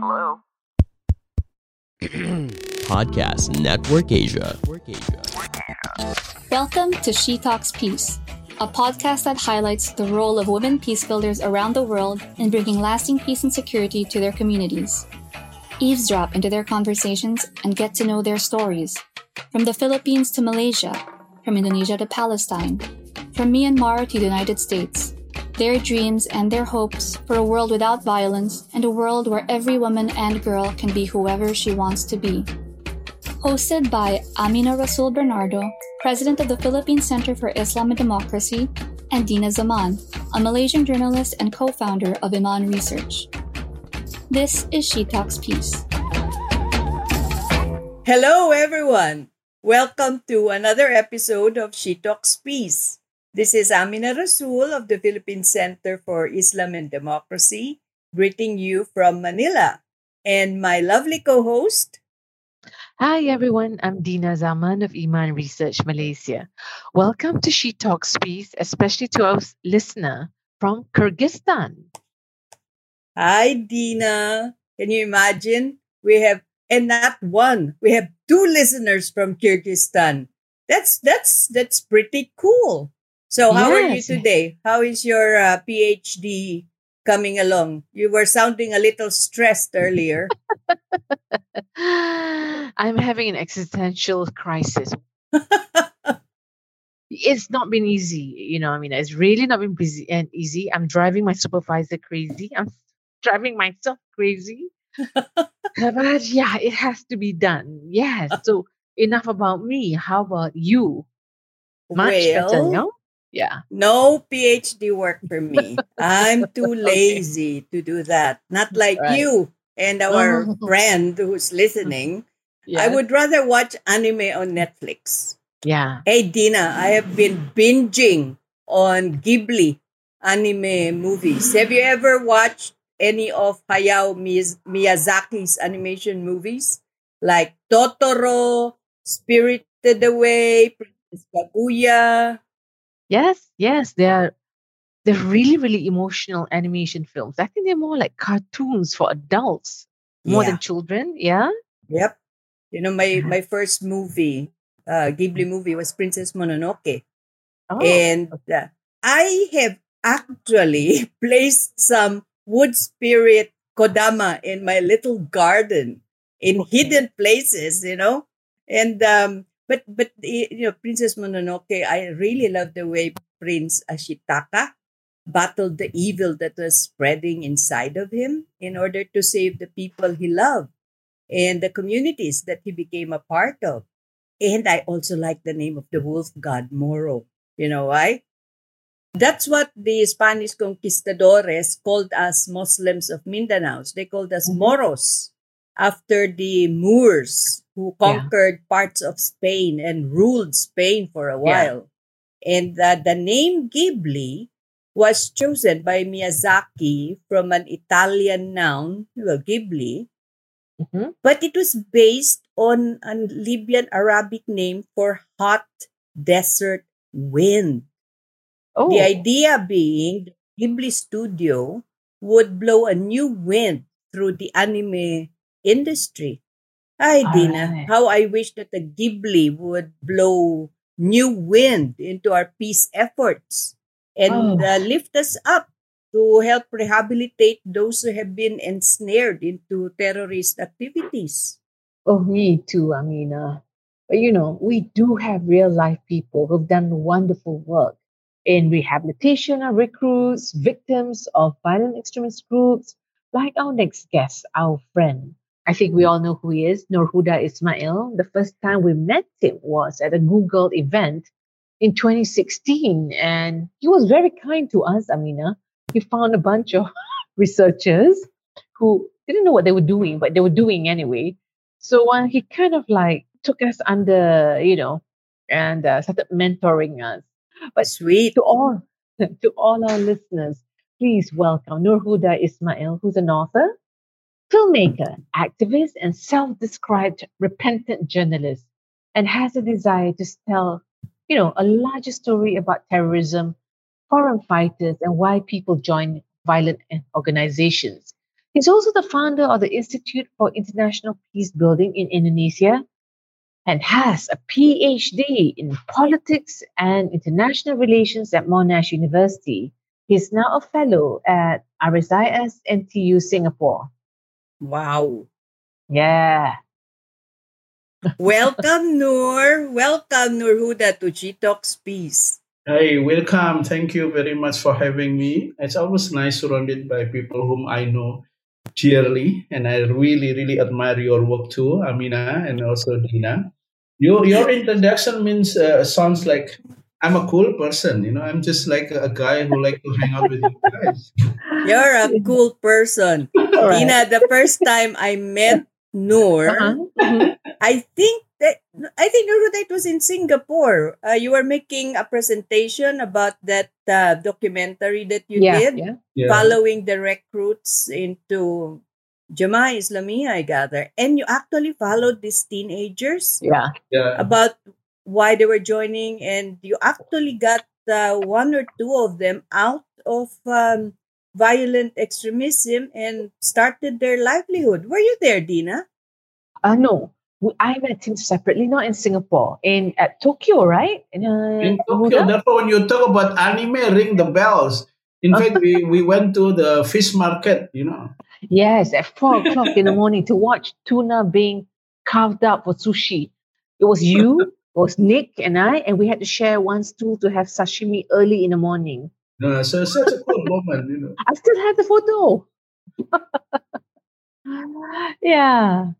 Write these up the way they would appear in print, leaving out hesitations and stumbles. Hello. Podcast Network Asia. Welcome to She Talks Peace, a podcast that highlights the role of women peacebuilders around the world in bringing lasting peace and security to their communities. Eavesdrop into their conversations and get to know their stories, from the Philippines to Malaysia, from Indonesia to Palestine, from Myanmar to the United States. Their dreams and their hopes for a world without violence and a world where every woman and girl can be whoever she wants to be. Hosted by Amina Rasul Bernardo, President of the Philippine Center for Islam and Democracy, and Dina Zaman, a Malaysian journalist and co-founder of Iman Research. This is She Talks Peace. Hello, everyone. Welcome to another episode of She Talks Peace. This is Amina Rasul of the Philippine Center for Islam and Democracy, greeting you from Manila, and my lovely co-host. Hi everyone, I'm Dina Zaman of Iman Research Malaysia. Welcome to She Talks Peace, especially to our listener from Kyrgyzstan. Hi Dina, can you imagine? We have, and not one, we have two listeners from Kyrgyzstan. That's pretty cool. So how are you today? How is your PhD coming along? You were sounding a little stressed earlier. I'm having an existential crisis. It's not been easy. You know, I mean, it's really not been busy and easy. I'm driving my supervisor crazy. I'm driving myself crazy. But yeah, it has to be done. Yes. So enough about me. How about you? Much better, no? Yeah. No PhD work for me. I'm too lazy to do that. Not like you and our friend who's listening. Yeah. I would rather watch anime on Netflix. Yeah. Hey, Dina, I have been binging on Ghibli anime movies. Have you ever watched any of Hayao Miyazaki's animation movies? Like Totoro, Spirited Away, Princess Kaguya. Yes, they're really, really emotional animation films. I think they're more like cartoons for adults, more than children, yeah? Yep. You know, my first movie, Ghibli movie, was Princess Mononoke. Oh. And I have actually placed some wood spirit Kodama in my little garden in hidden places, you know? And But you know, Princess Mononoke, I really love the way Prince Ashitaka battled the evil that was spreading inside of him in order to save the people he loved and the communities that he became a part of. And I also like the name of the wolf god, Moro. You know why? That's what the Spanish conquistadores called us Muslims of Mindanao. They called us Moros after the Moors, who conquered parts of Spain and ruled Spain for a while. Yeah. And the name Ghibli was chosen by Miyazaki from an Italian noun, Ghibli, but it was based on a Libyan Arabic name for hot desert wind. Oh. The idea being Ghibli studio would blow a new wind through the anime industry. Ay, Dina, how I wish that the Ghibli would blow new wind into our peace efforts and lift us up to help rehabilitate those who have been ensnared into terrorist activities. Oh, me too, Amina. But you know, we do have real life people who've done wonderful work in rehabilitation of recruits, victims of violent extremist groups, like our next guest, our friend. I think we all know who he is, Noor Huda Ismail. The first time we met him was at a Google event in 2016. And he was very kind to us, Amina, he found a bunch of researchers who didn't know what they were doing, but they were doing anyway. So he kind of like took us under, you know, and started mentoring us. But sweet. To all our listeners, please welcome Noor Huda Ismail, who's an author, filmmaker, activist, and self-described repentant journalist, and has a desire to tell, you know, a larger story about terrorism, foreign fighters, and why people join violent organizations. He's also the founder of the Institute for International Peacebuilding in Indonesia and has a PhD in politics and international relations at Monash University. He's now a fellow at RSIS NTU Singapore. Wow. Yeah. Welcome, Noor. Welcome, Noor Huda, to She Talks Peace. Hi, welcome. Thank you very much for having me. It's always nice surrounded by people whom I know dearly, and I really, really admire your work too, Amina and also Dina. Your introduction means sounds like I'm a cool person, you know. I'm just like a guy who like to hang out with you guys. You're a cool person. Right. Dina, the first time I met Noor, I think Noor Huda, it was in Singapore. You were making a presentation about that documentary that you did, following the recruits into Jemaah Islamiyah, I gather. And you actually followed these teenagers about why they were joining, and you actually got one or two of them out of violent extremism and started their livelihood. Were you there, Dina? No, I met him separately, not in Singapore, at Tokyo, right? In Tokyo. Therefore, when you talk about anime, ring the bells. In fact, we went to the fish market, you know. Yes, at 4:00 in the morning to watch tuna being carved up for sushi. It was you. It was Nick and I, and we had to share one stool to have sashimi early in the morning. No, so it's such a cool moment, you know. I still have the photo. Yeah.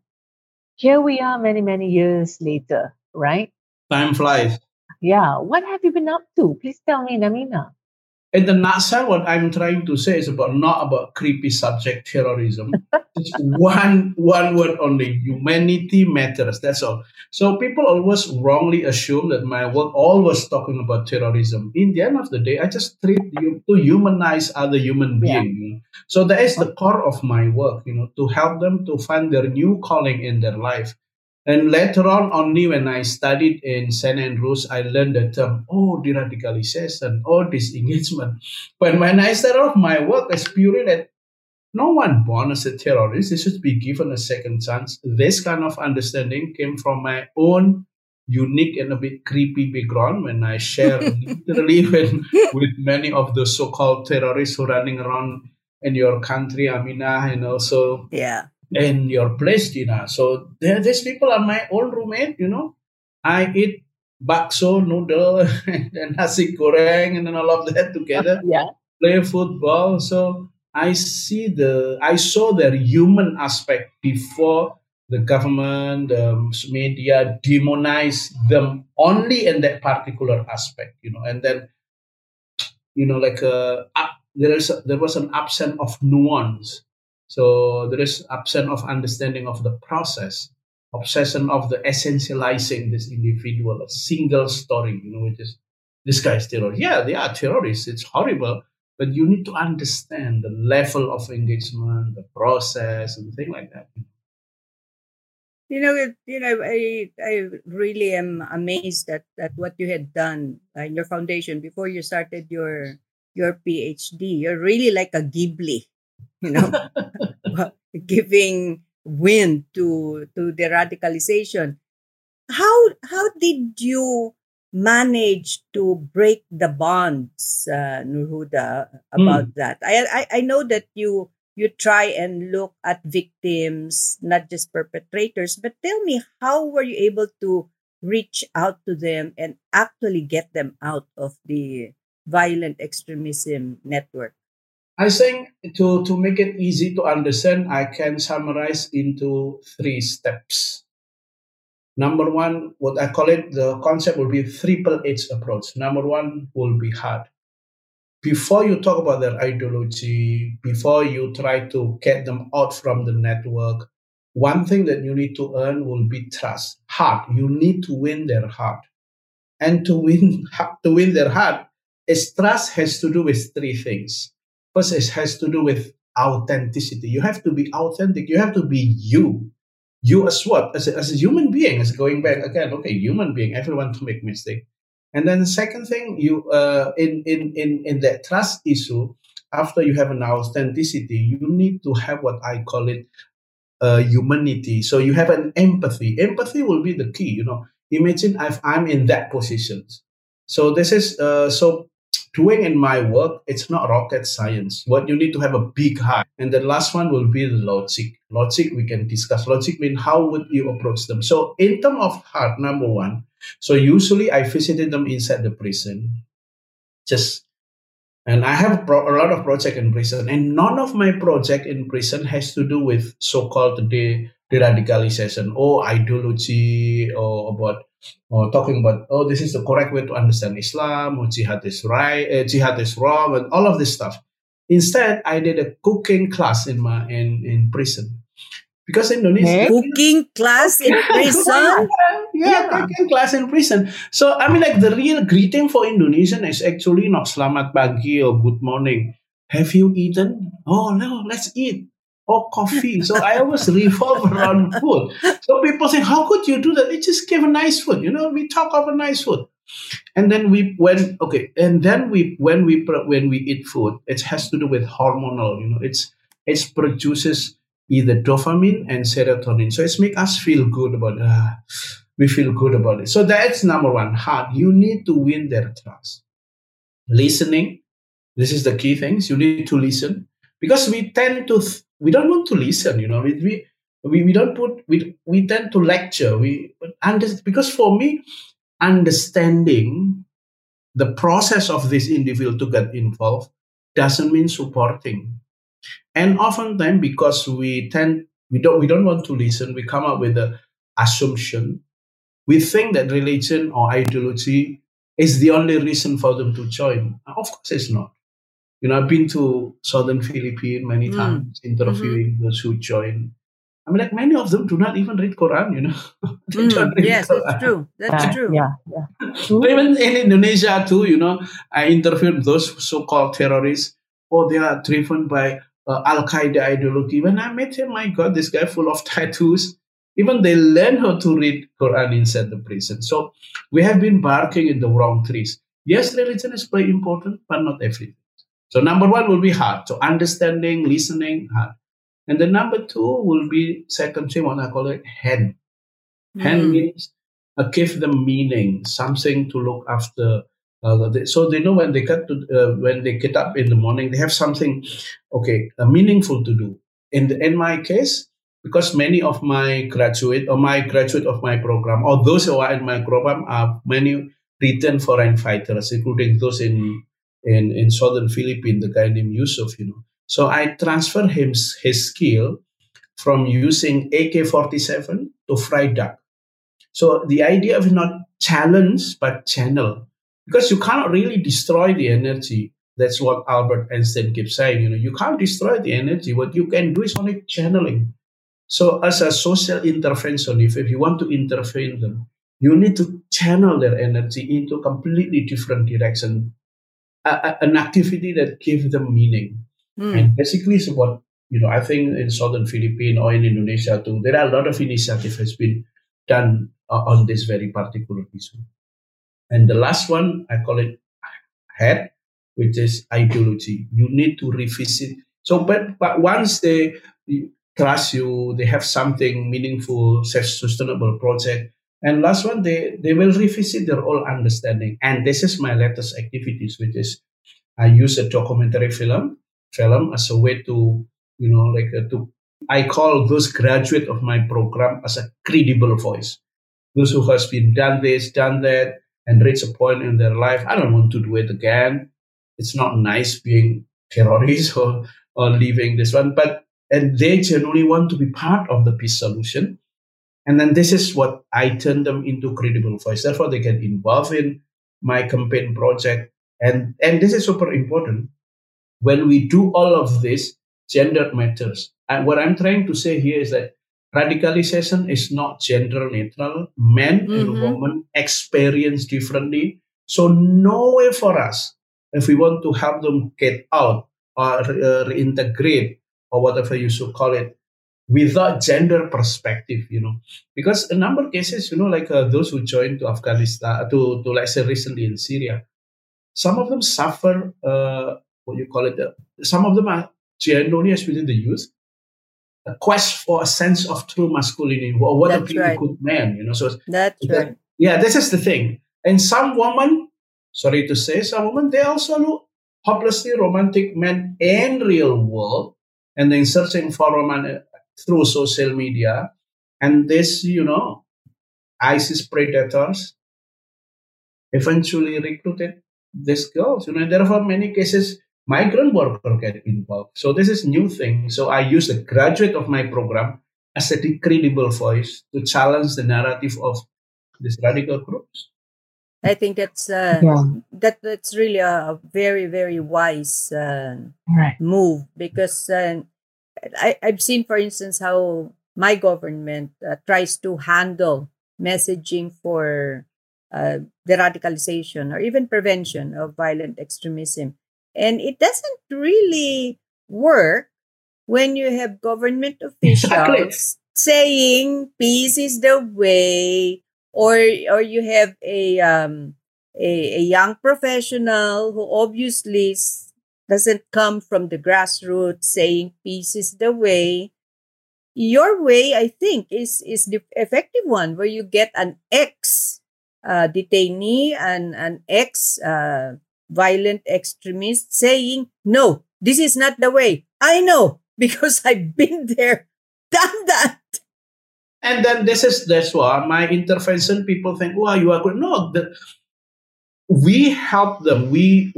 Here we are many, many years later, right? Time flies. Yeah. What have you been up to? Please tell me, Namina. In the nutshell, what I'm trying to say is not about creepy subject terrorism. It's one word only. Humanity matters. That's all. So people always wrongly assume that my work always talking about terrorism. In the end of the day, I just treat you to humanize other human beings. Yeah. So that is the core of my work, you know, to help them to find their new calling in their life. And later on, only when I studied in St. Andrews, I learned the term, deradicalization, disengagement. But when I started off my work, I spewed that no one born as a terrorist, they should be given a second chance. This kind of understanding came from my own unique and a bit creepy background when I shared literally with many of the so-called terrorists who running around in your country, Amina, and also... Yeah. In your place, Dina. So these people are my old roommate, you know. I eat bakso, noodle, and then nasi goreng, and then all of that together. Yeah. Play football. So I saw their human aspect before the government, the media demonized them only in that particular aspect, you know. And then, you know, like there was an absence of nuance. So there is absence of understanding of the process, obsession of the essentializing this individual, a single story, you know, which is this guy's terrorist. Yeah, they are terrorists. It's horrible. But you need to understand the level of engagement, the process, and things like that. You know, I really am amazed at what you had done in your foundation before you started your PhD. You're really like a Ghibli. You know, giving wind to the radicalization. How did you manage to break the bonds, Noor Huda, about that? I know that you try and look at victims, not just perpetrators, but tell me, how were you able to reach out to them and actually get them out of the violent extremism network? I think to make it easy to understand, I can summarize into three steps. Number one, what I call it, the concept will be triple H approach. Number one will be hard. before you talk about their ideology, before you try to get them out from the network, one thing that you need to earn will be trust, heart. You need to win their heart. And to win their heart, is trust has to do with three things. First, it has to do with authenticity. You have to be authentic. You have to be you. You as what? As a human being, as going back again, okay, human being, everyone to make mistake. And then the second thing, you in that trust issue, after you have an authenticity, you need to have what I call it humanity. So you have an empathy. Empathy will be the key, you know. Imagine if I'm in that position. So this is, so doing in my work, it's not rocket science. What you need to have a big heart. And the last one will be the logic. Logic, we can discuss. Logic means how would you approach them? So in terms of heart, number one, so usually I visited them inside the prison. And I have a lot of projects in prison. And none of my project in prison has to do with so-called today deradicalization or ideology or talking about, oh, this is the correct way to understand Islam, or jihad is right, jihad is wrong, and all of this stuff. Instead, I did a cooking class in prison. Because Indonesia... Cooking class in prison? Yeah, cooking class in prison. So, I mean, like the real greeting for Indonesian is actually not selamat pagi or good morning. Have you eaten? Oh, no, let's eat. Or coffee. So I always revolve around food. So people say, how could you do that? They just give a nice food. You know, we talk of a nice food. And then when we eat food, it has to do with hormonal, you know, it produces either dopamine and serotonin. So it's make us feel good about we feel good about it. So that's number one, heart. You need to win their trust. Listening. This is the key things. You need to listen. Because we tend to we don't want to listen, you know. We tend to lecture. Because for me, understanding the process of this individual to get involved doesn't mean supporting. And oftentimes, because we don't want to listen, we come up with the assumption. We think that religion or ideology is the only reason for them to join. Of course, it's not. You know, I've been to Southern Philippines many times, interviewing those who join. I mean, like many of them do not even read Quran, you know. Yes, Quran. That's true. That's true. Yeah. Even in Indonesia too, you know, I interviewed those so-called terrorists. Oh, they are driven by Al Qaeda ideology. When I met him, my God, this guy full of tattoos. Even they learn how to read Quran inside the prison. So we have been barking in the wrong trees. Yes, religion is very important, but not everything. So number one will be heart. So understanding, listening, heart. And then number two will be second thing, what I call it, hand. Hand means give them meaning, something to look after. So they know when they get up in the morning, they have something, okay, meaningful to do. In my case, because many of my graduate of my program, or those who are in my program are many returned foreign fighters, including those in Southern Philippines, the guy named Yusuf, you know. So I transfer his skill from using AK-47 to fry duck. So the idea of not challenge, but channel. Because you cannot really destroy the energy. That's what Albert Einstein keeps saying, you know. You can't destroy the energy. What you can do is only channeling. So as a social intervention, if you want to intervene them, you need to channel their energy into a completely different direction. An activity that gives them meaning. And basically it's what, you know, I think in Southern Philippines or in Indonesia too, there are a lot of initiatives has been done on this very particular issue. And the last one, I call it head, which is ideology. You need to revisit. So, but once they trust you, they have something meaningful, sustainable project. And last one, they will revisit their whole understanding. And this is my latest activities, which is I use a documentary film as a way to, you know, like I call those graduate of my program as a credible voice. Those who has been done this, done that, and reached a point in their life, I don't want to do it again. It's not nice being terrorists or leaving this one, and they generally want to be part of the peace solution. And then this is what I turn them into credible voice. Therefore, they get involved in my campaign project. And this is super important. When we do all of this, gender matters. And what I'm trying to say here is that radicalization is not gender neutral. Men and women experience differently. So no way for us, if we want to help them get out or reintegrate or whatever you should call it, without gender perspective, you know, because a number of cases, you know, like those who joined to Afghanistan, to let's say recently in Syria, some of them suffer, some of them are genuinely, especially the youth, a quest for a sense of true masculinity, or what that's a really good man, you know. So that's right. Yeah, this is the thing. And some women, sorry to say, they also look hopelessly romantic men in real world, and then searching for romance through social media. And this, you know, ISIS predators eventually recruited these girls, you know, and therefore many cases migrant workers get involved. So this is new thing. So I use the graduate of my program as a credible voice to challenge the narrative of these radical groups. I think that's really a very, very wise move, because I've seen, for instance, how my government tries to handle messaging for the radicalization or even prevention of violent extremism. And it doesn't really work when you have government officials saying peace is the way, or you have a young professional who obviously doesn't come from the grassroots saying peace is the way. Your way, I think, is the effective one, where you get an ex-detainee and an ex-violent extremist saying, no, this is not the way. I know, because I've been there, done that. And then that's why my intervention, people think, wow, you are good. No, we help them. We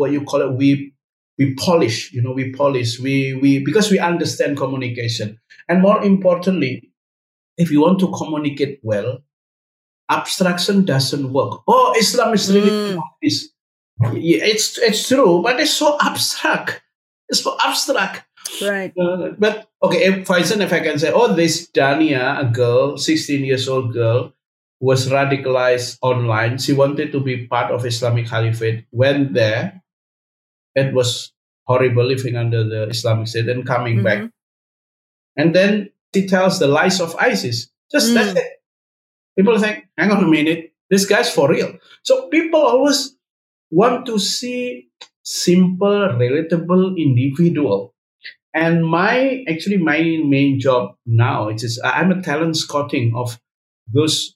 polish, you know, because we understand communication. And more importantly, if you want to communicate well, abstraction doesn't work. Oh, Islam is really this. It's true, but it's so abstract. Right. But okay, for instance, if I can say, oh, this Dania, a girl, 16-year-old girl, was radicalized online. She wanted to be part of Islamic Caliphate. Went there. It was horrible living under the Islamic State and coming back. And then she tells the lies of ISIS. Just that's it. People think, hang on a minute, this guy's for real. So people always want to see simple, relatable individual. And my main job now, it is I'm a talent scouting of those,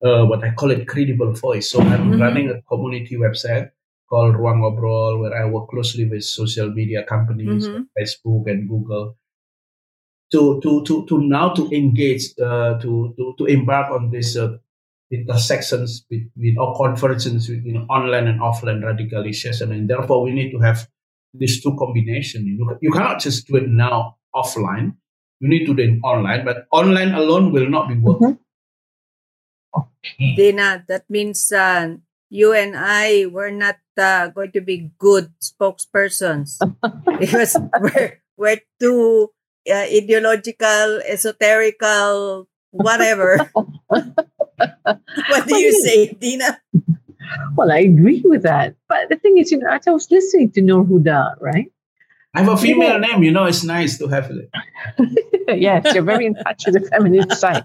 what I call it, credible voice. So I'm running a community website called Ruang Obrol, where I work closely with social media companies, Facebook and Google, to now to engage, to embark on this intersections between or convergence between online and offline radicalization. And therefore we need to have these two combinations. You cannot just do it now offline. You need to do it online, but online alone will not be working. Okay. Dina, that means you and I were not going to be good spokespersons because we're too ideological, esoterical, whatever. What do you say, Dina? Well, I agree with that. But the thing is, you know, as I was listening to Noor Huda, right? I have a female name, you know, it's nice to have it. Yes, you're very in touch with the feminine side.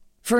For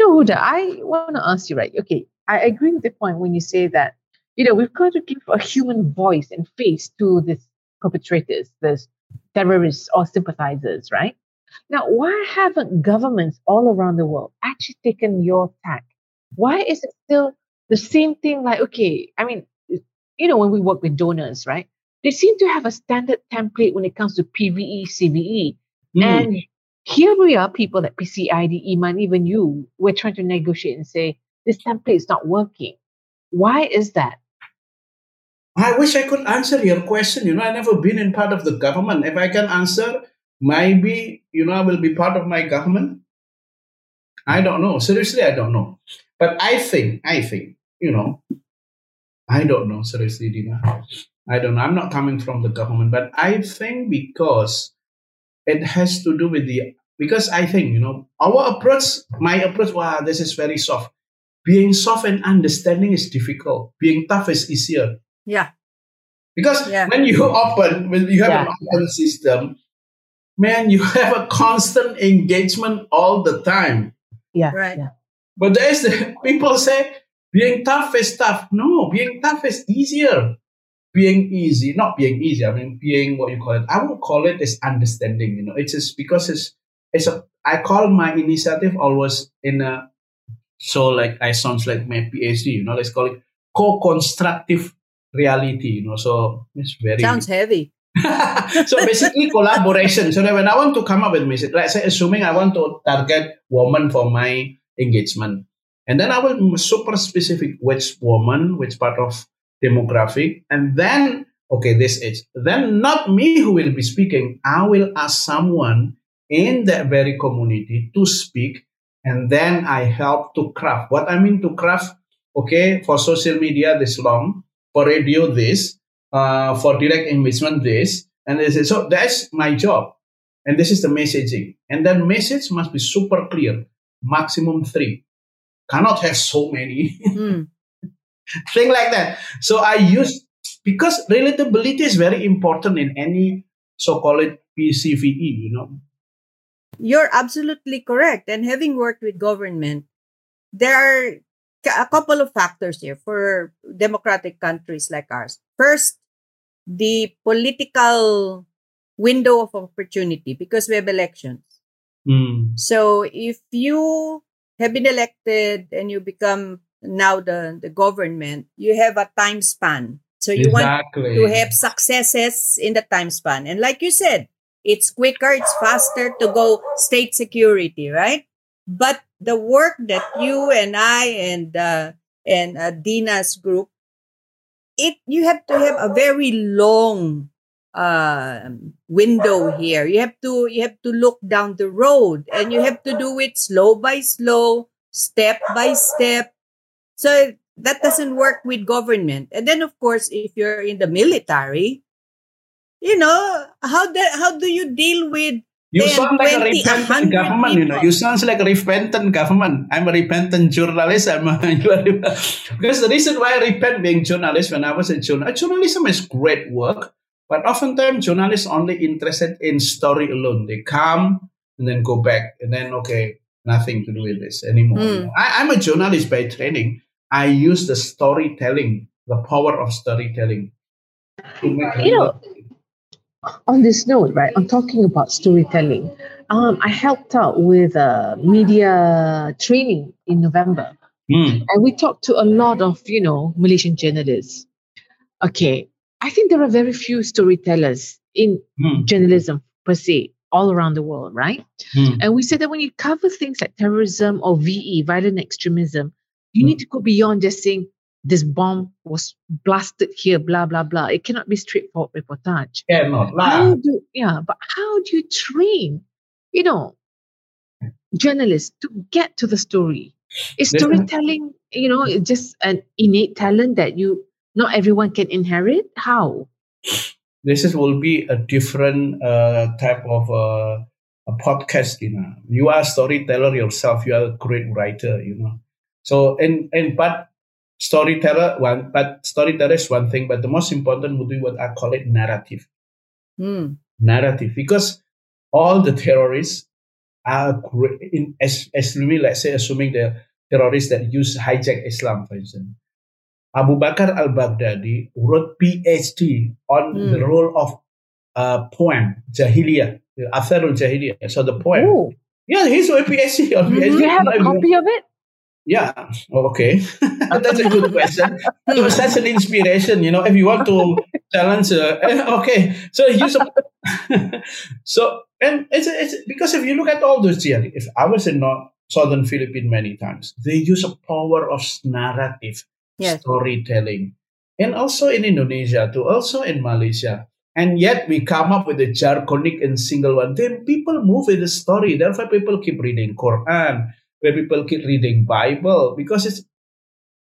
No, Huda, I want to ask you, right? Okay, I agree with the point when you say that, you know, we've got to give a human voice and face to these perpetrators, these terrorists or sympathizers, right? Now, why haven't governments all around the world actually taken your tack? Why is it still the same thing? Like, okay, I mean, you know, when we work with donors, right? They seem to have a standard template when it comes to PVE, CVE. Mm. And here we are, people like PCID, Iman, even you, we're trying to negotiate and say, this template is not working. Why is that? I wish I could answer your question. You know, I've never been in part of the government. If I can answer... maybe, you know, I will be part of my government. I don't know. Seriously, I don't know. But I think, you know, I don't know. Seriously, Dina. I don't know. I'm not coming from the government. But I think because it has to do with the, because I think, you know, our approach, my approach, wow, this is very soft. Being soft and understanding is difficult. Being tough is easier. Yeah. Because when you open, when you have an open system, man, you have a constant engagement all the time. Yeah. Right. Yeah. But there's people say being tough is tough. No, being tough is easier. Being easy, not being easy. I mean, being what you call it. I would call it as understanding. You know, it's just because it's I call my initiative always in a, so like I sounds like my PhD. You know, let's call it co-constructive reality. You know, so it's very sounds heavy. So basically collaboration. So that when I want to come up with message, let's say assuming I want to target woman for my engagement, and then I will super specific which woman, which part of demographic, and then okay, this is then not me who will be speaking. I will ask someone in that very community to speak, and then I help to craft. What I mean to craft, okay, for social media this long, for radio this. For direct engagement this, and they say, so that's my job. And this is the messaging. And that message must be super clear. Maximum 3. Cannot have so many. Thing like that. So I use, because relatability is very important in any so-called PCVE, you know. You're absolutely correct. And having worked with government, there are a couple of factors here for democratic countries like ours. First, the political window of opportunity because we have elections. Mm. So if you have been elected and you become now the government, you have a time span. So you want to have successes in the time span. And like you said, it's quicker, it's faster to go state security, right? But the work that you and I and Dina's group, you have to have a very long window here. You have to look down the road, and you have to do it slow by slow, step by step. So that doesn't work with government. And then, of course, if you're in the military, you know how do you deal with? You sound like a repentant government, people. You know. You sound like a repentant government. I'm a repentant journalist. Because the reason why I repent being journalist when I was a journalist, journalism is great work, but oftentimes journalists only interested in story alone. They come and then go back and then, okay, nothing to do with this anymore. Mm. I'm a journalist by training. I use the storytelling, the power of storytelling to make on this note, right, I'm talking about storytelling. I helped out with media training in November. And we talked to a lot of, you know, Malaysian journalists. Okay, I think there are very few storytellers in journalism per se, all around the world, right? And we said that when you cover things like terrorism or VE, violent extremism, you need to go beyond just saying, this bomb was blasted here, blah, blah, blah. It cannot be straightforward reportage. Yeah, not how do, yeah, but how do you train, you know, journalists to get to the story? Is storytelling, you know, just an innate talent that you, not everyone can inherit? How? This is, will be a different type of a podcast, you know. You are a storyteller yourself. You are a great writer, you know. So, and but storyteller is one thing, but the most important would be what I call it narrative. Narrative, because all the terrorists are in, assuming the terrorists that use hijack Islam, for example. Abu Bakr al-Baghdadi wrote PhD on the role of poem, Jahiliyyah, the Athar al-Jahiliyyah. So the poem. Ooh. Yeah, he's a PhD on PhD. Do you have a copy of it? Yeah. Oh, okay. That's a good question. It was such an inspiration, you know, if you want to challenge. Okay. So use a, so, and it's because if you look at all those jihadists, if I was in southern Philippines many times, they use a power of narrative. Yes. Storytelling, and also in Indonesia too, also in Malaysia, and yet we come up with a jargonic and single one. Then people move in the story. Therefore, people keep reading Quran, where people keep reading Bible, because it's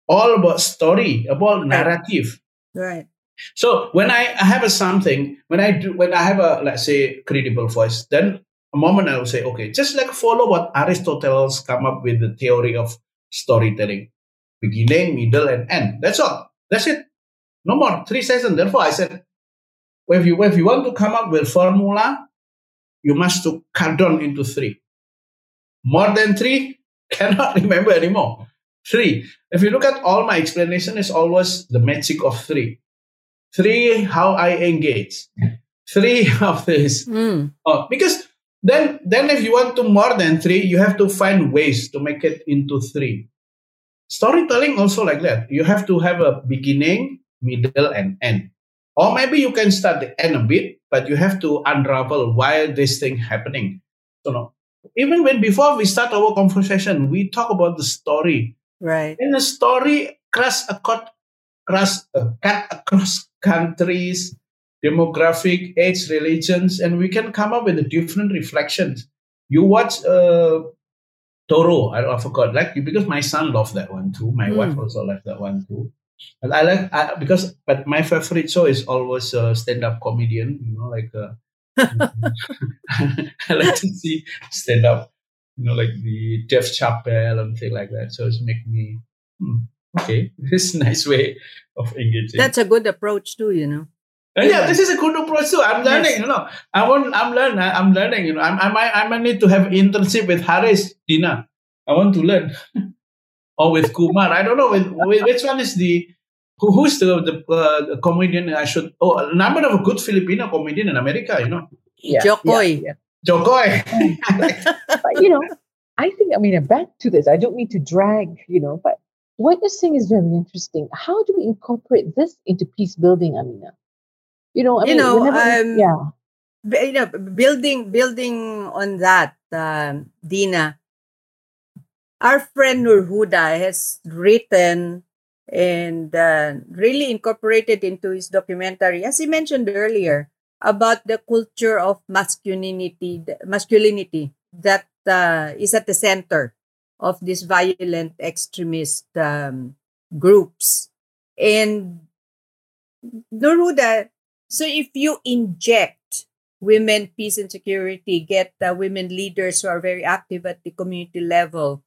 all about story, about narrative. Right. So when I have a something, when I have a let's say credible voice, then a moment I will say, okay, just like follow what Aristotle come up with the theory of storytelling. Beginning, middle, and end. That's all. That's it. No more. 3 sessions. Therefore, I said, if you want to come up with formula, you must to cut down into 3. More than 3, cannot remember anymore. 3. If you look at all my explanation, it's always the magic of 3. 3, how I engage. 3 of this. Oh, because then if you want to more than 3, you have to find ways to make it into 3. Storytelling also like that. You have to have a beginning, middle, and end. Or maybe you can start the end a bit, but you have to unravel why this thing happening. So no, even when before we start our conversation, we talk about the story. Right. And the story cut across countries, demographic, age, religions, and we can come up with a different reflections. You watch Totoro, I forgot, like, because my son loved that one too. My wife also liked that one too. And I like, but my favorite show is always a stand-up comedian, you know, like, I like to see stand-up, you know, like the Def Chappelle and things like that. So it's make me, okay, this is a nice way of engaging. That's a good approach too, you know. Yeah, this is a good approach too. I'm learning, yes. You know. I'm learning, you know. I might need to have internship with Haris, Dina. I want to learn. Or with Kumar. I don't know which one is who's the comedian I should... Oh, a number of good Filipino comedian in America, you know. Yeah. Jokoy. Yeah. Jokoy. But, you know, I think, back to this, I don't mean to drag, you know, but what you're saying is very interesting. How do we incorporate this into peace building, Amina? Building on that, Dina, our friend Noor Huda has written and really incorporated into his documentary, as he mentioned earlier, about the culture of masculinity that is at the center of these violent extremist groups. And Noor Huda, so if you inject women, peace and security, get women leaders who are very active at the community level,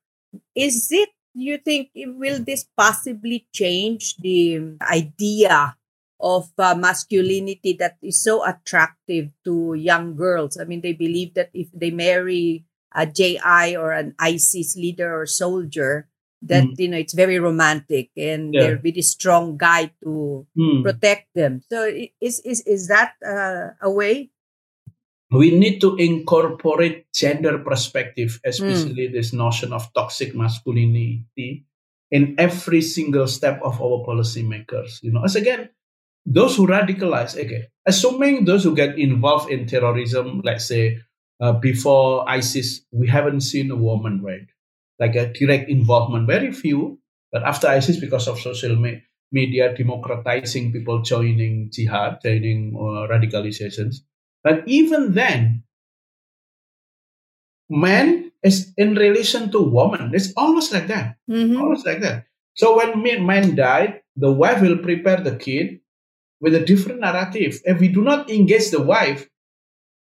you think, will this possibly change the idea of masculinity that is so attractive to young girls? I mean, they believe that if they marry a JI or an ISIS leader or soldier, that, you know, it's very romantic and there'll be this strong guy to protect them. So is that a way? we need to incorporate gender perspective, especially this notion of toxic masculinity, in every single step of our policymakers. You know, as again, those who radicalize, okay, assuming those who get involved in terrorism, let's say before ISIS, we haven't seen a woman, right? Like a direct involvement, very few. But after ISIS, because of social media democratizing people joining jihad, joining radicalizations. But even then, men is in relation to woman. It's almost like that. Mm-hmm. Almost like that. So when men died, the wife will prepare the kid with a different narrative. If we do not engage the wife,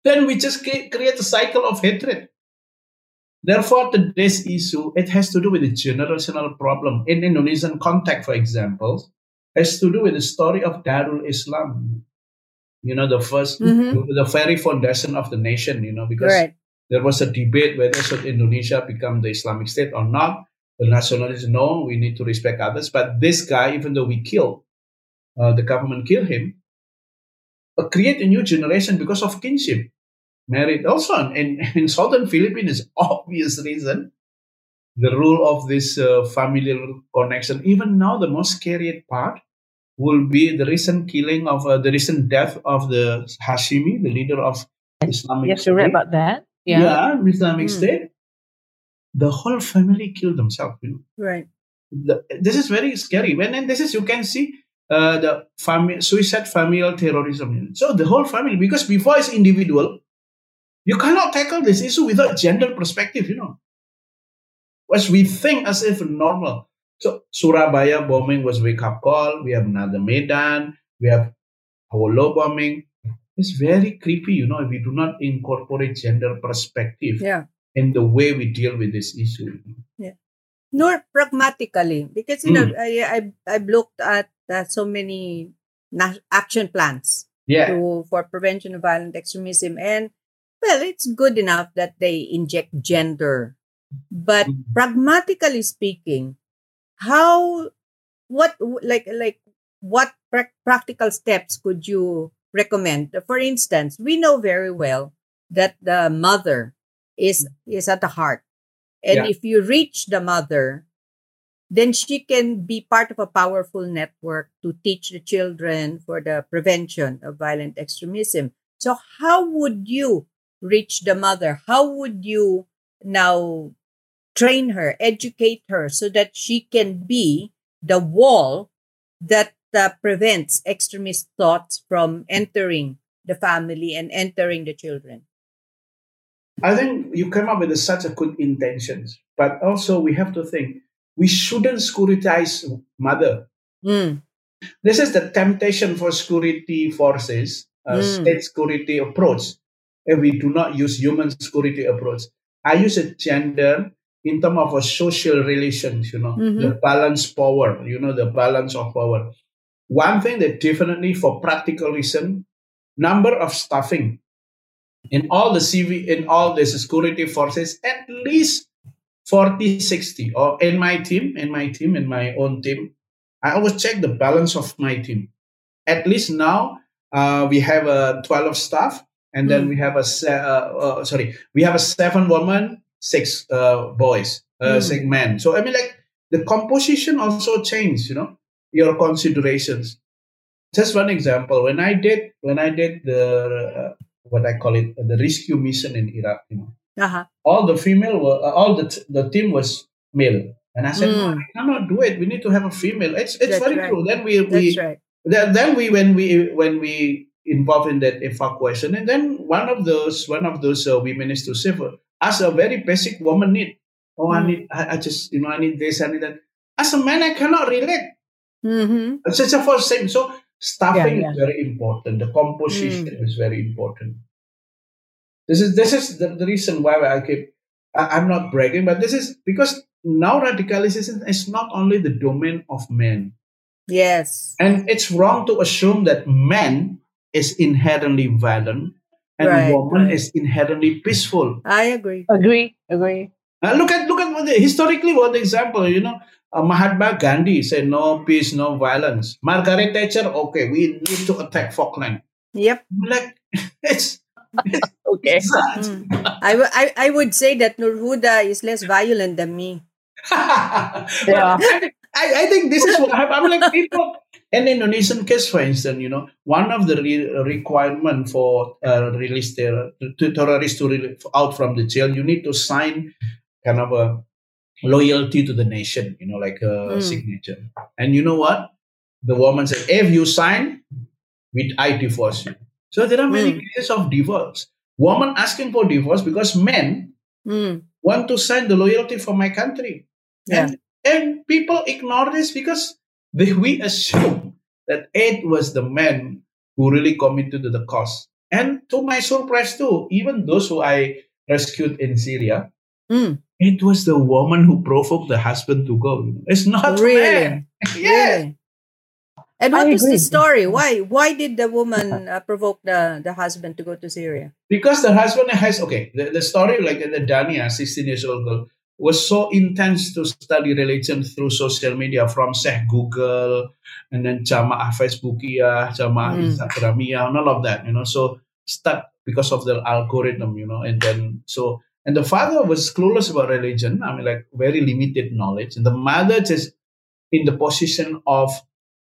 then we just create a cycle of hatred. Therefore, today's issue, it has to do with a generational problem. In Indonesian context, for example, has to do with the story of Darul Islam. You know, the very foundation of the nation, you know, because there was a debate whether should Indonesia become the Islamic State or not. The nationalists, no, we need to respect others. But this guy, even though we killed, the government killed him, create a new generation because of kinship. Married also in southern Philippines is obvious reason. The rule of this familial connection, even now the most scary part, will be the recent killing of the recent death of the Hashimi, the leader of Islamic State. You have to read about that. Yeah, Islamic State. The whole family killed themselves. You know? Right. This is very scary. And this is, you can see the suicide familial terrorism. You know? So the whole family, because before it's individual, you cannot tackle this issue without gender perspective, you know. As we think as if normal. So Surabaya bombing was wake-up call. We have another Medan. We have Holo bombing. It's very creepy, you know, if we do not incorporate gender perspective in the way we deal with this issue. Yeah. Nor pragmatically, because, you know, I've looked at so many action plans for prevention of violent extremism. And, well, it's good enough that they inject gender. But pragmatically speaking, what practical steps could you recommend? For instance, we know very well that the mother is at the heart, and if you reach the mother, then she can be part of a powerful network to teach the children for the prevention of violent extremism. So how would you reach the mother? How would you now train her, educate her, so that she can be the wall that prevents extremist thoughts from entering the family and entering the children? I think you come up with such a good intentions, but also we have to think, we shouldn't securitize mother. Mm. This is the temptation for security forces, state security approach, and we do not use human security approach. I use a gender in terms of a social relations, you know, the balance power, you know, the balance of power. One thing that definitely for practical reason, number of staffing in all the security forces, at least 40, 60, or in my own team, I always check the balance of my team. At least now we have 12 staff, and then we have a 7 women, 6 boys, 6 men. So I mean, like the composition also changed, you know, your considerations. Just one example, when I did the what I call it the rescue mission in Iraq, you know, all the female were all the team was male, and I said, no, I cannot do it. We need to have a female. It's very true. Then we involved in that evacuation, and then one of those women is to save her. As a very basic woman need, I need this, I need that. As a man, I cannot relate. It's just a first thing. So staffing is very important. The composition is very important. This is the reason why I'm not bragging, but this is because now radicalization is not only the domain of men. Yes, and it's wrong to assume that men is inherently violent and woman is inherently peaceful. I agree. Agree. Look at what historically what the example, you know, Mahatma Gandhi said no peace, no violence. Margaret Thatcher, okay, we need to attack Falkland. Yep. Like it's Okay. I would say that Noor Huda is less violent than me. Yeah. I think this is what I'm like, people. In Indonesian case, for instance, you know, one of the requirement for release terrorists to release out from the jail, you need to sign kind of a loyalty to the nation, you know, like a signature. And you know what? The woman said, if you sign, I divorce you. So there are many cases of divorce. Women asking for divorce because men want to sign the loyalty for my country. Yeah. And people ignore this because we assume that it was the man who really committed to the cause. And to my surprise too, even those who I rescued in Syria, it was the woman who provoked the husband to go. It's not really. Man. Yeah. Really? And what was the story? Why did the woman provoke the husband to go to Syria? Because the husband has, the story, like the Dania, 16-year-old girl, was so intense to study religion through social media, from Sheikh Google and then Jamaah Facebookia, Jamaah Instagramia, and all of that, you know. So stuck because of the algorithm, you know. And the father was clueless about religion. I mean, like very limited knowledge. And the mother just in the position of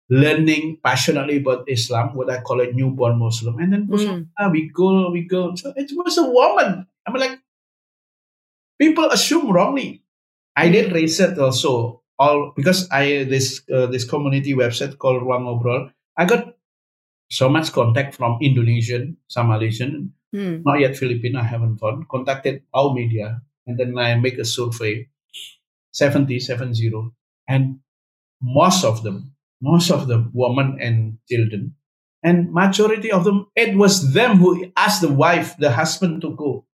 learning passionately about Islam, what I call a newborn Muslim. And then we go. So it was a woman. I mean, like, people assume wrongly. I did research also because this community website called Ruang Obrol. I got so much contact from Indonesian, some Malaysian, not yet Filipino. I haven't found. Contacted our media, and then I make a survey, 70, and most of them, women and children, and majority of them, it was them who asked the husband to go.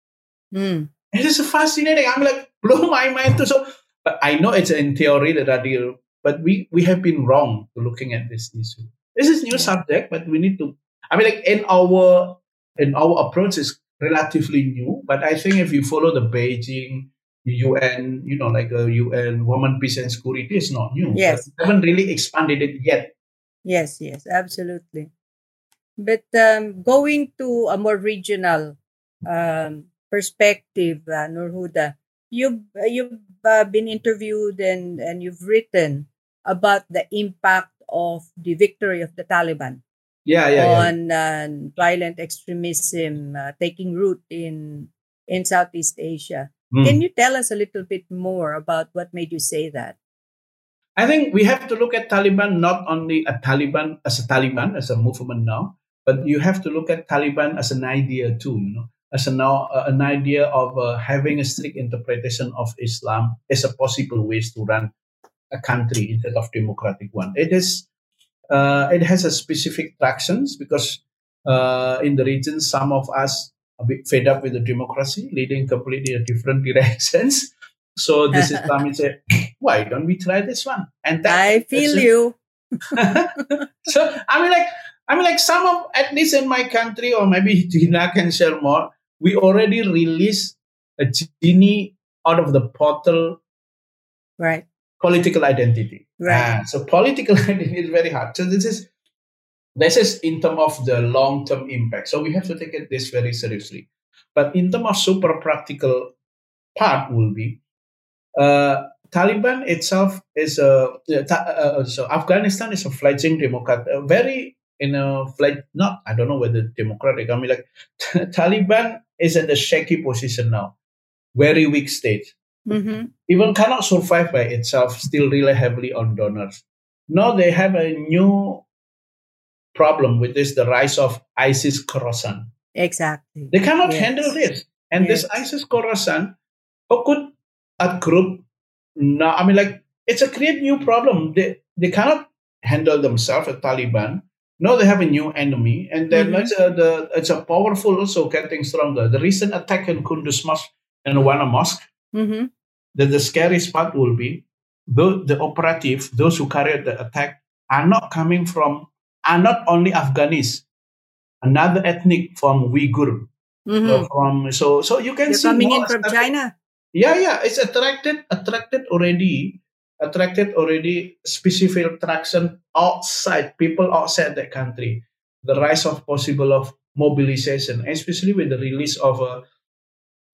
It is fascinating. I'm like, blow my mind too. So, but I know it's in theory that I deal, but we have been wrong to looking at this issue. This is a new subject, but we need to. I mean, like in our approach is relatively new. But I think if you follow the Beijing UN, you know, like a UN Women, Peace and Security, it's not new. Yes, we haven't really expanded it yet. Yes, absolutely. But going to a more regional perspective, Noor Huda, you've been interviewed and you've written about the impact of the victory of the Taliban on violent extremism taking root in Southeast Asia. Can you tell us a little bit more about what made you say that? I think we have to look at Taliban not only as a movement now, but you have to look at Taliban as an idea too, you know. As an idea of having a strict interpretation of Islam as a possible ways to run a country instead of democratic one. It has a specific tractions because in the region, some of us are a bit fed up with the democracy, leading completely in different directions. So this is time we say, why don't we try this one? And I feel you. So I mean, like some of, at least in my country, or maybe Dina can share more, we already released a genie out of the bottle. Right. Political identity. Right. So political identity is very hard. So this is in terms of the long-term impact. So we have to take it this very seriously. But in terms of super practical part will be, Taliban itself is Afghanistan is a fledgling democracy, I don't know whether democratic. I mean, like Taliban is at a shaky position now, very weak state. Even cannot survive by itself. Still rely heavily on donors. Now they have a new problem, which is the rise of ISIS Khorasan. Exactly. They cannot handle this, and this ISIS Khorasan, a group. Now, I mean, like it's a create new problem. They cannot handle themselves. The Taliban. No, they have a new enemy, and then it's a powerful also getting stronger. The recent attack in Kunduz Mosque and Wana Mosque, the scariest part will be the operative, those who carried the attack, are not only Afghanis, another ethnic from Uyghur. So you can see coming in from China. Yeah, it's attracted already specific traction outside, people outside the country. The rise of possible of mobilization, especially with the release of a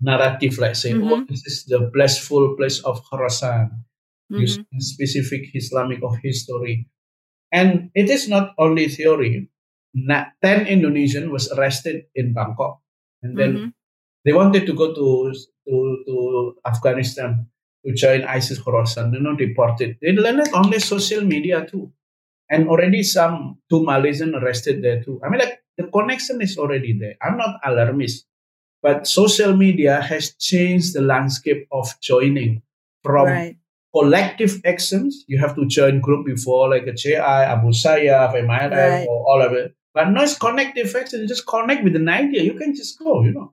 narrative like saying, oh, this is the blissful place of Khorasan, using specific Islamic of history. And it is not only theory. 10 Indonesians was arrested in Bangkok. And then they wanted to go to Afghanistan to join ISIS Khorasan, you know, deported. They landed on the social media too. And already some two Malaysians arrested there too. I mean, like, the connection is already there. I'm not alarmist, but social media has changed the landscape of joining from collective actions. You have to join group before, like a JI, Abu Sayyaf, MILF, or all of it. But now it's connective action. You just connect with an idea. You can just go, you know.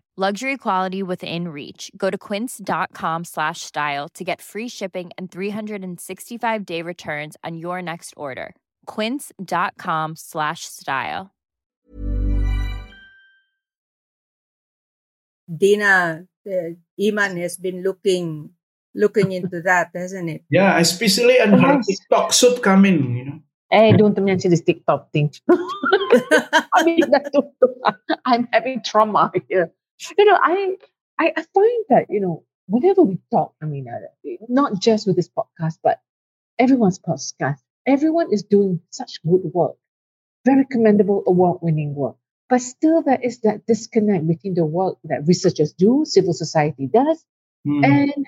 Luxury quality within reach. Go to quince.com/style to get free shipping and 365-day returns on your next order. Quince.com/style. Dina, Iman has been looking into that, hasn't it? Yeah, especially on her TikTok should come in, you know. Hey, don't mention this TikTok thing. I mean, I'm having trauma here. You know, I find that, you know, whenever we talk, I mean, not just with this podcast, but everyone's podcast, everyone is doing such good work, very commendable, award-winning work. But still, there is that disconnect between the work that researchers do, civil society does, and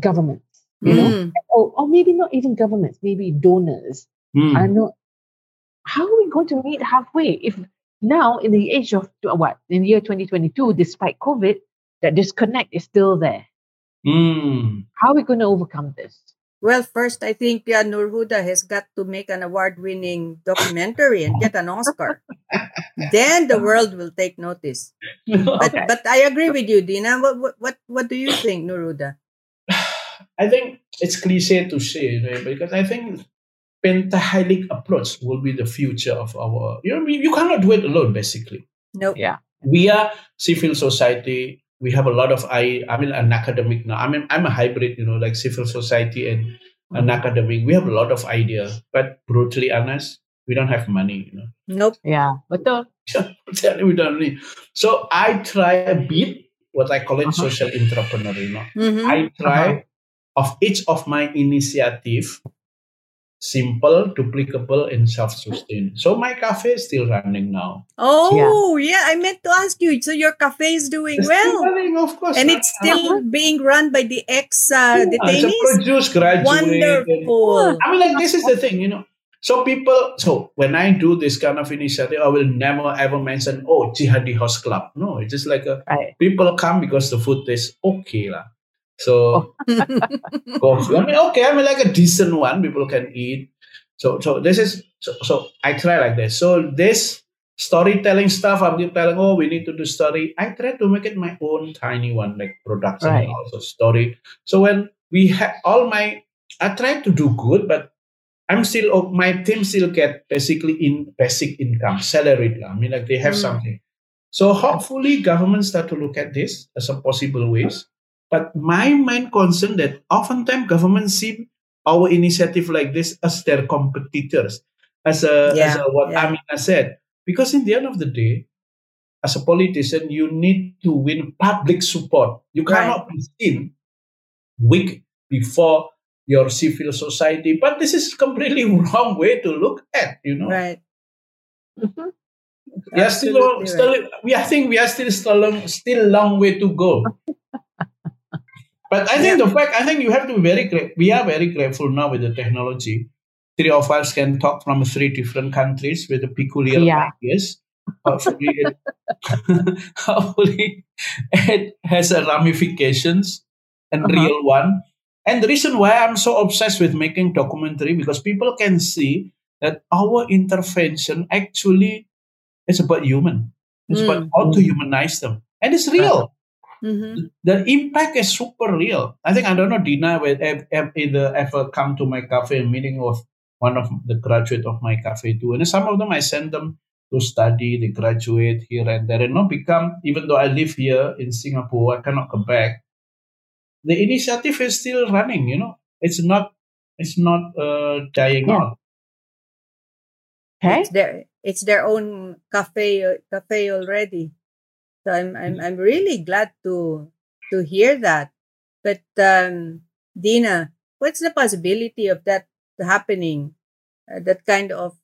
governments, you know, or maybe not even governments, maybe donors. I know. How are we going to meet halfway if? Now, in the age of in the year 2022, despite COVID, that disconnect is still there. How are we going to overcome this? Well, first, I think Noor Huda has got to make an award-winning documentary and get an Oscar. Then the world will take notice. But I agree with you, Dina. What do you think, Noor Huda? I think it's cliche to say, right? Because I think pentahylic approach will be the future of our, you know, you cannot do it alone, basically. No. Yeah. We are civil society. We have a lot of, an academic now. I mean, I'm a hybrid, you know, like civil society and an academic. We have a lot of ideas, but brutally honest, we don't have money, you know. Nope. Yeah. Betul. We don't need. So I try a bit, what I call it social entrepreneur, you know. I try of each of my initiative, simple, duplicable, and self-sustained. So my cafe is still running now. Oh, yeah. I meant to ask you. So your cafe is doing well. Still running, of course. And it's still being run by the ex-detainees? It's a produce graduate. Wonderful. I mean, like, this is the thing, you know. So people, when I do this kind of initiative, I will never ever mention, Jihadi House Club. No, it's just like people come because the food tastes okay lah. So, I mean, like a decent one, people can eat. So I try like this. So this storytelling stuff, I'm telling, we need to do story. I try to make it my own tiny one, like production and also story. So when we have I try to do good, but I'm still, my team still get basically in basic income, salaried. I mean, like they have something. So hopefully governments start to look at this as a possible ways. But my main concern that oftentimes governments see our initiative like this as their competitors, as Amina said. Because in the end of the day, as a politician, you need to win public support. You cannot be seen weak before your civil society. But this is completely wrong way to look at, you know. Right. We are still long way to go. But I think I think you have to be very grateful. We are very grateful now with the technology. Three of us can talk from three different countries with a peculiar ideas. Hopefully it has ramifications and real one. And the reason why I'm so obsessed with making documentary, because people can see that our intervention actually is about human. It's about how to humanize them. And it's real. Mm-hmm. The impact is super real. I think, I don't know, Dina will either ever come to my cafe, meeting of one of the graduate of my cafe too. And some of them, I send them to study, they graduate here and there, and not become, even though I live here in Singapore, I cannot go back. The initiative is still running, you know. It's not dying out. Okay. It's their own cafe already. So I'm really glad to hear that. But Dina, what's the possibility of that happening? That kind of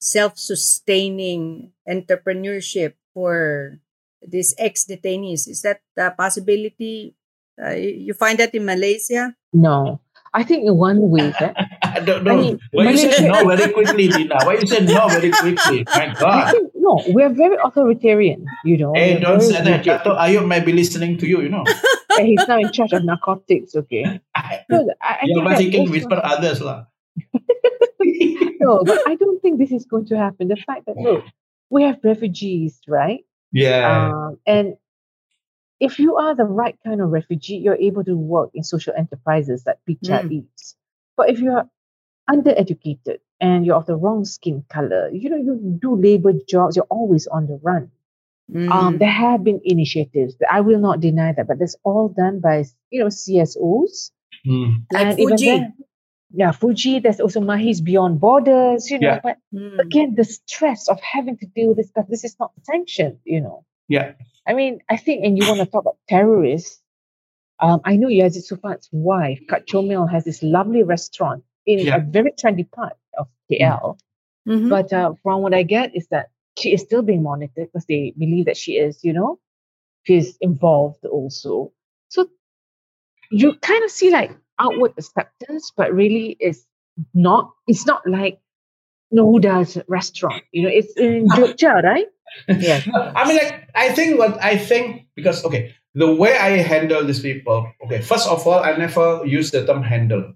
self-sustaining entrepreneurship for these ex-detainees, is that a possibility? You find that in Malaysia? No, I think in one way. I don't know. I mean, why you said no very quickly, Dina? Why you said no very quickly? My God. No, we're very authoritarian, you know. Hey, don't say that. Dato' Ayub might be listening to you, you know. And he's now in charge of narcotics, okay? But he can whisper others, lah. No, but I don't think this is going to happen. The fact that, look, we have refugees, right? Yeah. And if you are the right kind of refugee, you're able to work in social enterprises like PCHIs. But if you are undereducated and you're of the wrong skin color, you know, you do labor jobs, you're always on the run. There have been initiatives, I will not deny that, but that's all done by, you know, CSOs. Like Fuji. Yeah, Fuji, there's also Mahis Beyond Borders, you know, but again, the stress of having to deal with this stuff, this is not sanctioned, you know. Yeah. I mean, I think, and you want to talk about terrorists, I know Yazid Sufat's wife, Kat Chomel, has this lovely restaurant in a very trendy part of KL. Mm-hmm. But from what I get is that she is still being monitored because they believe that she is, you know, she's involved also. So you kind of see like outward acceptance, but really it's not like Noor Huda's restaurant, you know, it's in Jogja, right? Yeah. I mean, like, I think because, okay, the way I handle these people, okay, first of all, I never use the term handle.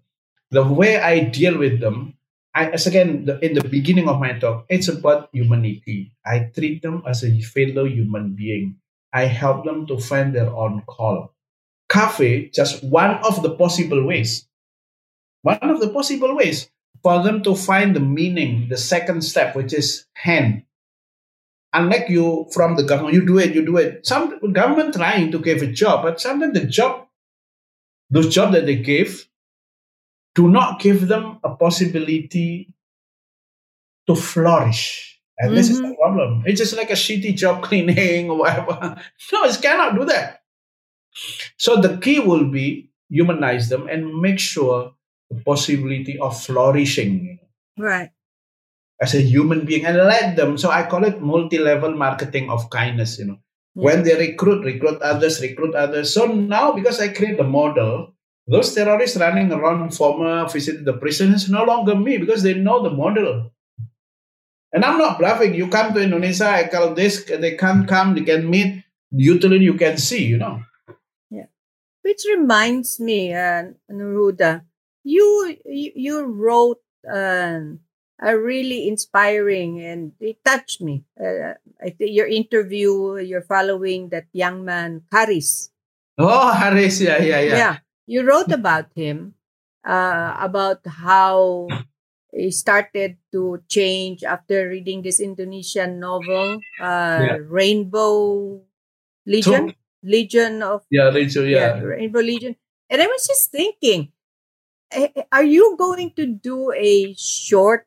The way I deal with them, in the beginning of my talk, it's about humanity. I treat them as a fellow human being. I help them to find their own call. Cafe, just one of the possible ways for them to find the meaning, the second step, which is hand. Unlike you from the government, you do it. Some government trying to give a job, but sometimes those jobs that they give do not give them a possibility to flourish. And this is the problem. It's just like a shitty job cleaning or whatever. No, it cannot do that. So the key will be humanize them and make sure the possibility of flourishing. Right. As a human being, and let them. So I call it multi-level marketing of kindness, you know. Yeah. When they recruit others. So now, because I create the model, those terrorists running around former visited the prison, it's no longer me because they know the model. And I'm not bluffing. You come to Indonesia, I call this, they can't come, they can meet, utility you can see, you know. Yeah. Which reminds me, Noor Huda, you wrote a really inspiring, and it touched me. I think your interview, you're following that young man, Haris. Oh, Haris, yeah. Yeah, you wrote about him, about how he started to change after reading this Indonesian novel, Rainbow Legion. Rainbow Legion. And I was just thinking, are you going to do a short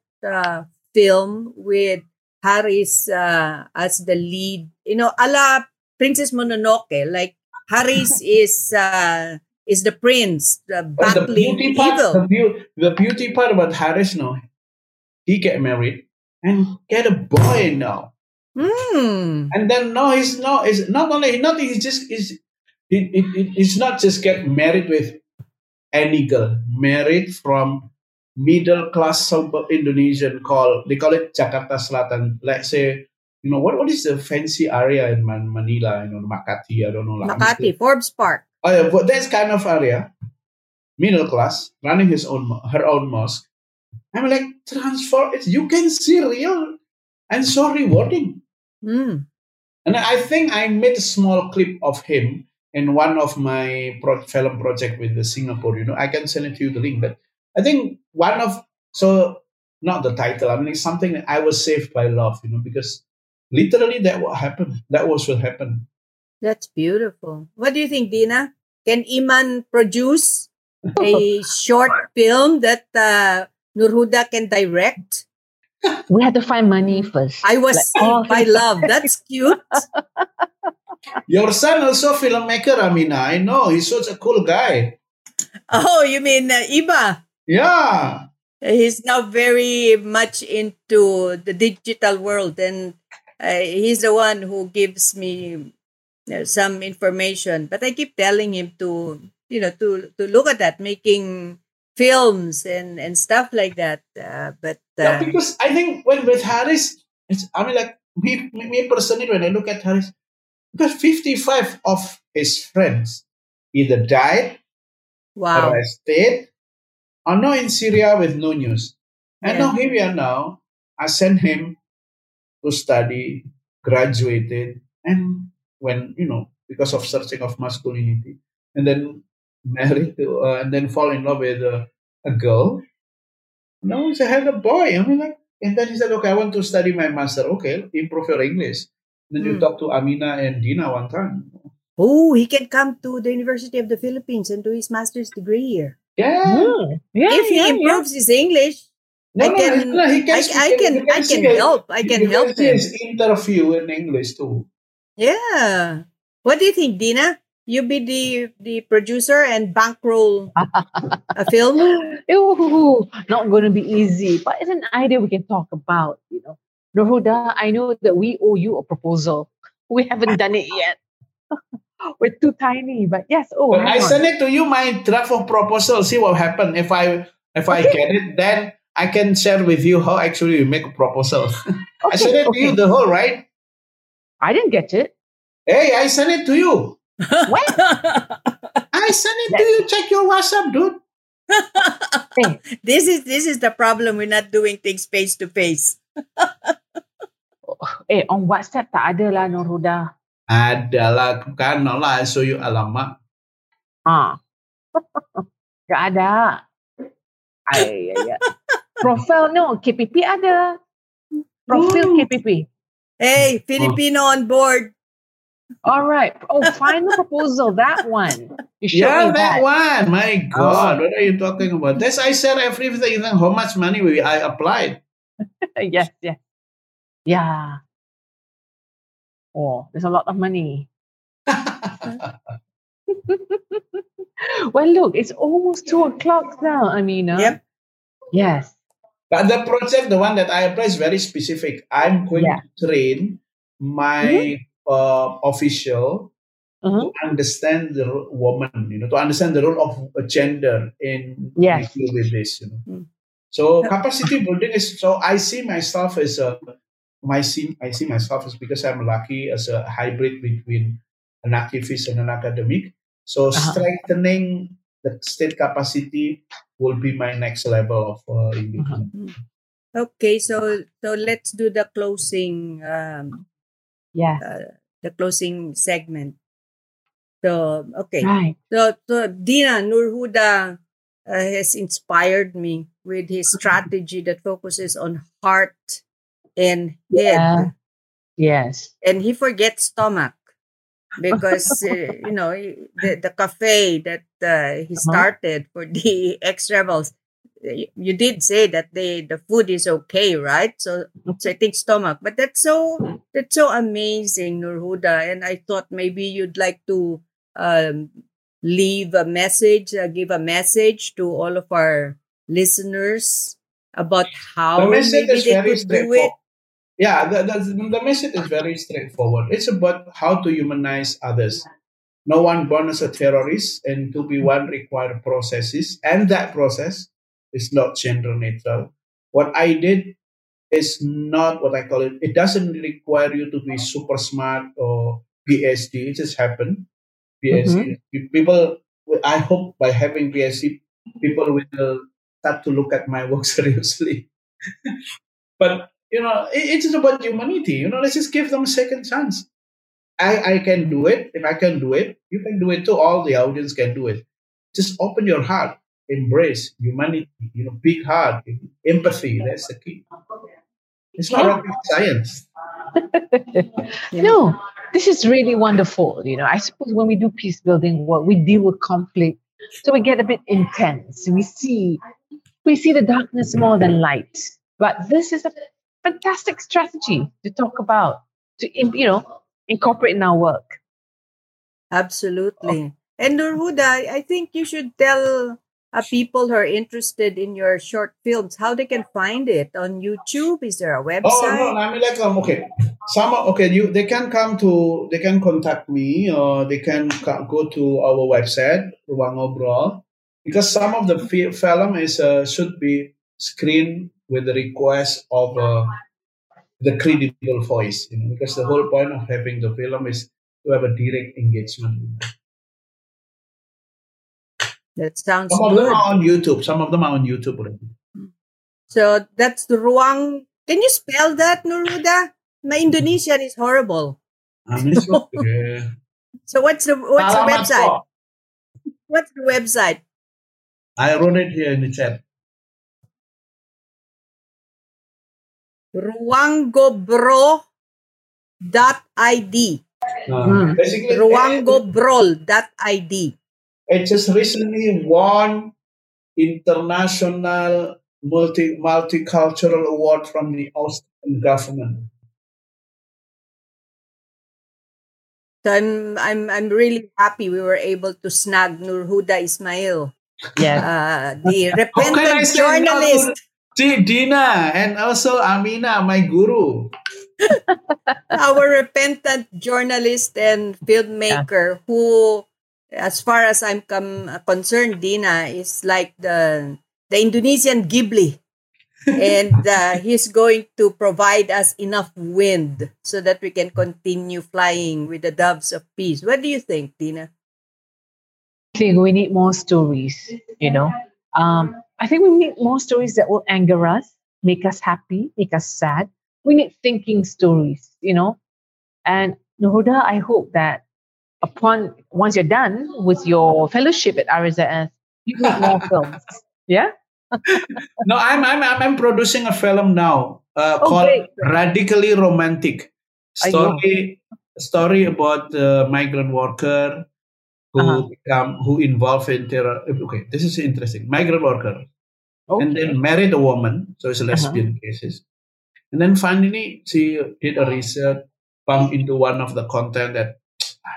film with Haris as the lead, you know, a la Princess Mononoke, like Haris is the prince battling evil. The beauty part about Haris now, he get married and get a boy now. And then now he's not just get married with any girl, married from middle class suburb Indonesian they call it Jakarta Selatan. Let's say, you know, what is the fancy area in Manila? You know, Makati. I don't know. Makati, Forbes Park. Oh yeah, but that's kind of area, middle class, running her own mosque. I'm like, transform it. You can see real, and so rewarding. And I think I made a small clip of him in one of my film project with the Singapore. You know, I can send it to you the link. But I think one of, so not the title. I mean, it's something that I was saved by love, you know, because literally that what happened. That was what happened. That's beautiful. What do you think, Dina? Can Iman produce a short film that Noor Huda can direct? We had to find money first. I was saved by love. That's cute. Your son also filmmaker, Amina. I know. He's such a cool guy. Oh, you mean Iba? Yeah. He's now very much into the digital world. And he's the one who gives me some information. But I keep telling him to look at that, making films and stuff like that. Because I think with Haris, me personally, when I look at Haris, because 55 of his friends either died, arrested, or now in Syria with no news. And now here we are now. I sent him to study, graduated, and when, because of searching of masculinity, and then married to, and then fall in love with a girl. No, he had a boy. And then he said, okay, I want to study my master. Okay, improve your English. And then you talk to Amina and Dina one time. Oh, he can come to the University of the Philippines and do his master's degree here. Yeah. If he improves his English, I can help. I can help him. His interview in English too. Yeah. What do you think, Dina? You be the producer and bankroll a film? Ew, not going to be easy. But it's an idea we can talk about, Noor Huda, I know that we owe you a proposal. We haven't done it yet. We're too tiny, but yes. But I send it to you, my draft of proposal. See what happens. If I get it, then I can share with you how actually we make a proposal. Okay, I sent it to you the whole, right? I didn't get it. Hey, I sent it to you. What? I sent it to you. Check your WhatsApp, dude. Hey. This is the problem. We're not doing things face to face. On WhatsApp tak ada lah, Noor Huda. Ada lah, kan lah. I show you alamat. Tak ada. Ay. Profile no, KPP ada. Profile KPP. Hey, Filipino on board. All right. Oh, final proposal. That one. That one. My God, what are you talking about? This I said everything. How much money I applied? Yeah. Oh, there's a lot of money. Well, look, it's almost 2:00 now, Amina. Yep. Yes. But the project, the one that I applied, is very specific. I'm going to train my official to understand the woman, to understand the role of gender in dealing with this, So capacity building is. So I see myself as because I'm lucky as a hybrid between an activist and an academic. So strengthening the state capacity will be my next level of engagement. Okay, so let's do the closing. The closing segment. So okay, right. So Dina, Noor Huda has inspired me with his strategy that focuses on heart and head. Yes. And he forgets stomach because, the cafe that he started for the ex-rebels, you did say that the food is okay, right? So I think stomach. But that's so amazing, Noor Huda. And I thought maybe you'd like to... give a message to all of our listeners about how maybe they could do it. Yeah, the message is very straightforward. It's about how to humanize others. No one born as a terrorist, and to be one require processes, and that process is not gender neutral. What I did is not what I call it. It doesn't require you to be super smart or PhD. It just happened. PhD. People, I hope by having PhD, people will start to look at my work seriously. But, it's about humanity. Let's just give them a second chance. I can do it. If I can do it, you can do it too. All the audience can do it. Just open your heart, embrace humanity, big heart, empathy. That's the key. It's not rocket science. No, this is really wonderful. I suppose when we do peace building work, we deal with conflict. So we get a bit intense. We see the darkness more than light. But this is a fantastic strategy to talk about, to incorporate in our work. Absolutely. And Noor Huda, I think you should tell people who are interested in your short films how they can find it on YouTube. Is there a website? Oh no, okay. They can contact me, or they can go to our website, Ruang Obrol, because some of the film should be screened with the request of the credible voice, because the whole point of having the film is to have a direct engagement with them. That sounds good. Some of them are on YouTube already. So that's the Ruang. Can you spell that, Noor Huda? My Indonesian is horrible. Okay. So what's the website? What's the website? I wrote it here in the chat. ruangobrol.id. Basically, ruangobrol.id. It just recently won international multicultural award from the Austrian government. So I'm really happy we were able to snag Noor Huda Ismail, the repentant journalist. Dina and also Amina, my guru. Our repentant journalist and filmmaker who, as far as I'm concerned, Dina is like the Indonesian Ghibli. And he's going to provide us enough wind so that we can continue flying with the doves of peace. What do you think, Dina? I think we need more stories, I think we need more stories that will anger us, make us happy, make us sad. We need thinking stories, And Noor Huda, I hope that once you're done with your fellowship at RSIS, you make more films. Yeah. No, I'm producing a film now called Radically Romantic. Story about the migrant worker who who involved in terror. Okay, this is interesting. Migrant worker, and then married a woman, so it's a lesbian cases, and then finally she did a research, bumped into one of the content that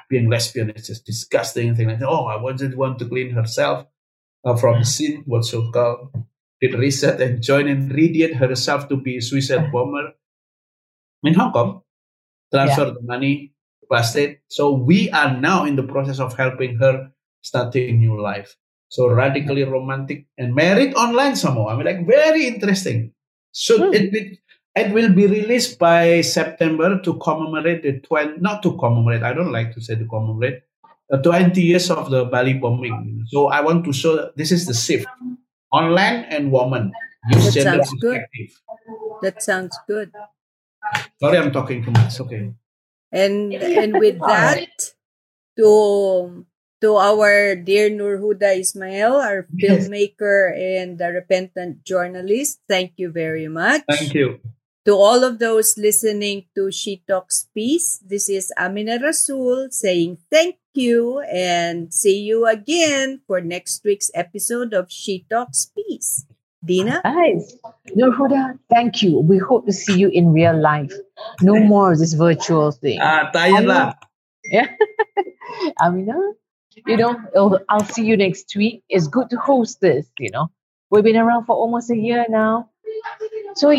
being lesbian is just disgusting thing like that. Oh, I wasn't want to clean herself from sin, what's so called. Did research and joined and readied herself to be a suicide bomber in Hong Kong. Transferred the money, busted. So we are now in the process of helping her starting a new life. So radically romantic and married online somehow. Very interesting. So it will be released by September to commemorate the 20 years of the Bali bombing. So I want to show that this is the shift. Online and woman. Use gender perspective. That sounds good. Sorry, I'm talking too much. Okay. And with that, to our dear Noor Huda Ismail, our filmmaker and the repentant journalist, thank you very much. Thank you. To all of those listening to She Talks Peace, this is Amina Rasul saying thank you and see you again for next week's episode of She Talks Peace. Dina? Hi. Noor Huda, thank you. We hope to see you in real life. No more of this virtual thing. Amina, I'll see you next week. It's good to host this, We've been around for almost a year now. So,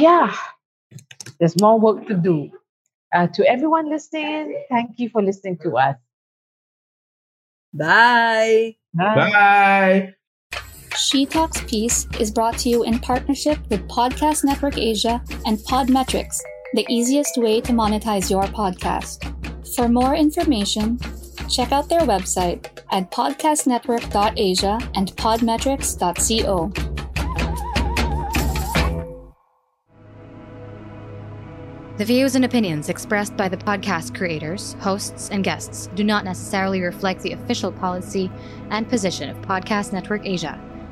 there's more work to do. To everyone listening, thank you for listening to us. Bye. Bye. She Talks Peace is brought to you in partnership with Podcast Network Asia and Podmetrics, the easiest way to monetize your podcast. For more information, check out their website at podcastnetwork.asia and podmetrics.co. The views and opinions expressed by the podcast creators, hosts, and guests do not necessarily reflect the official policy and position of Podcast Network Asia,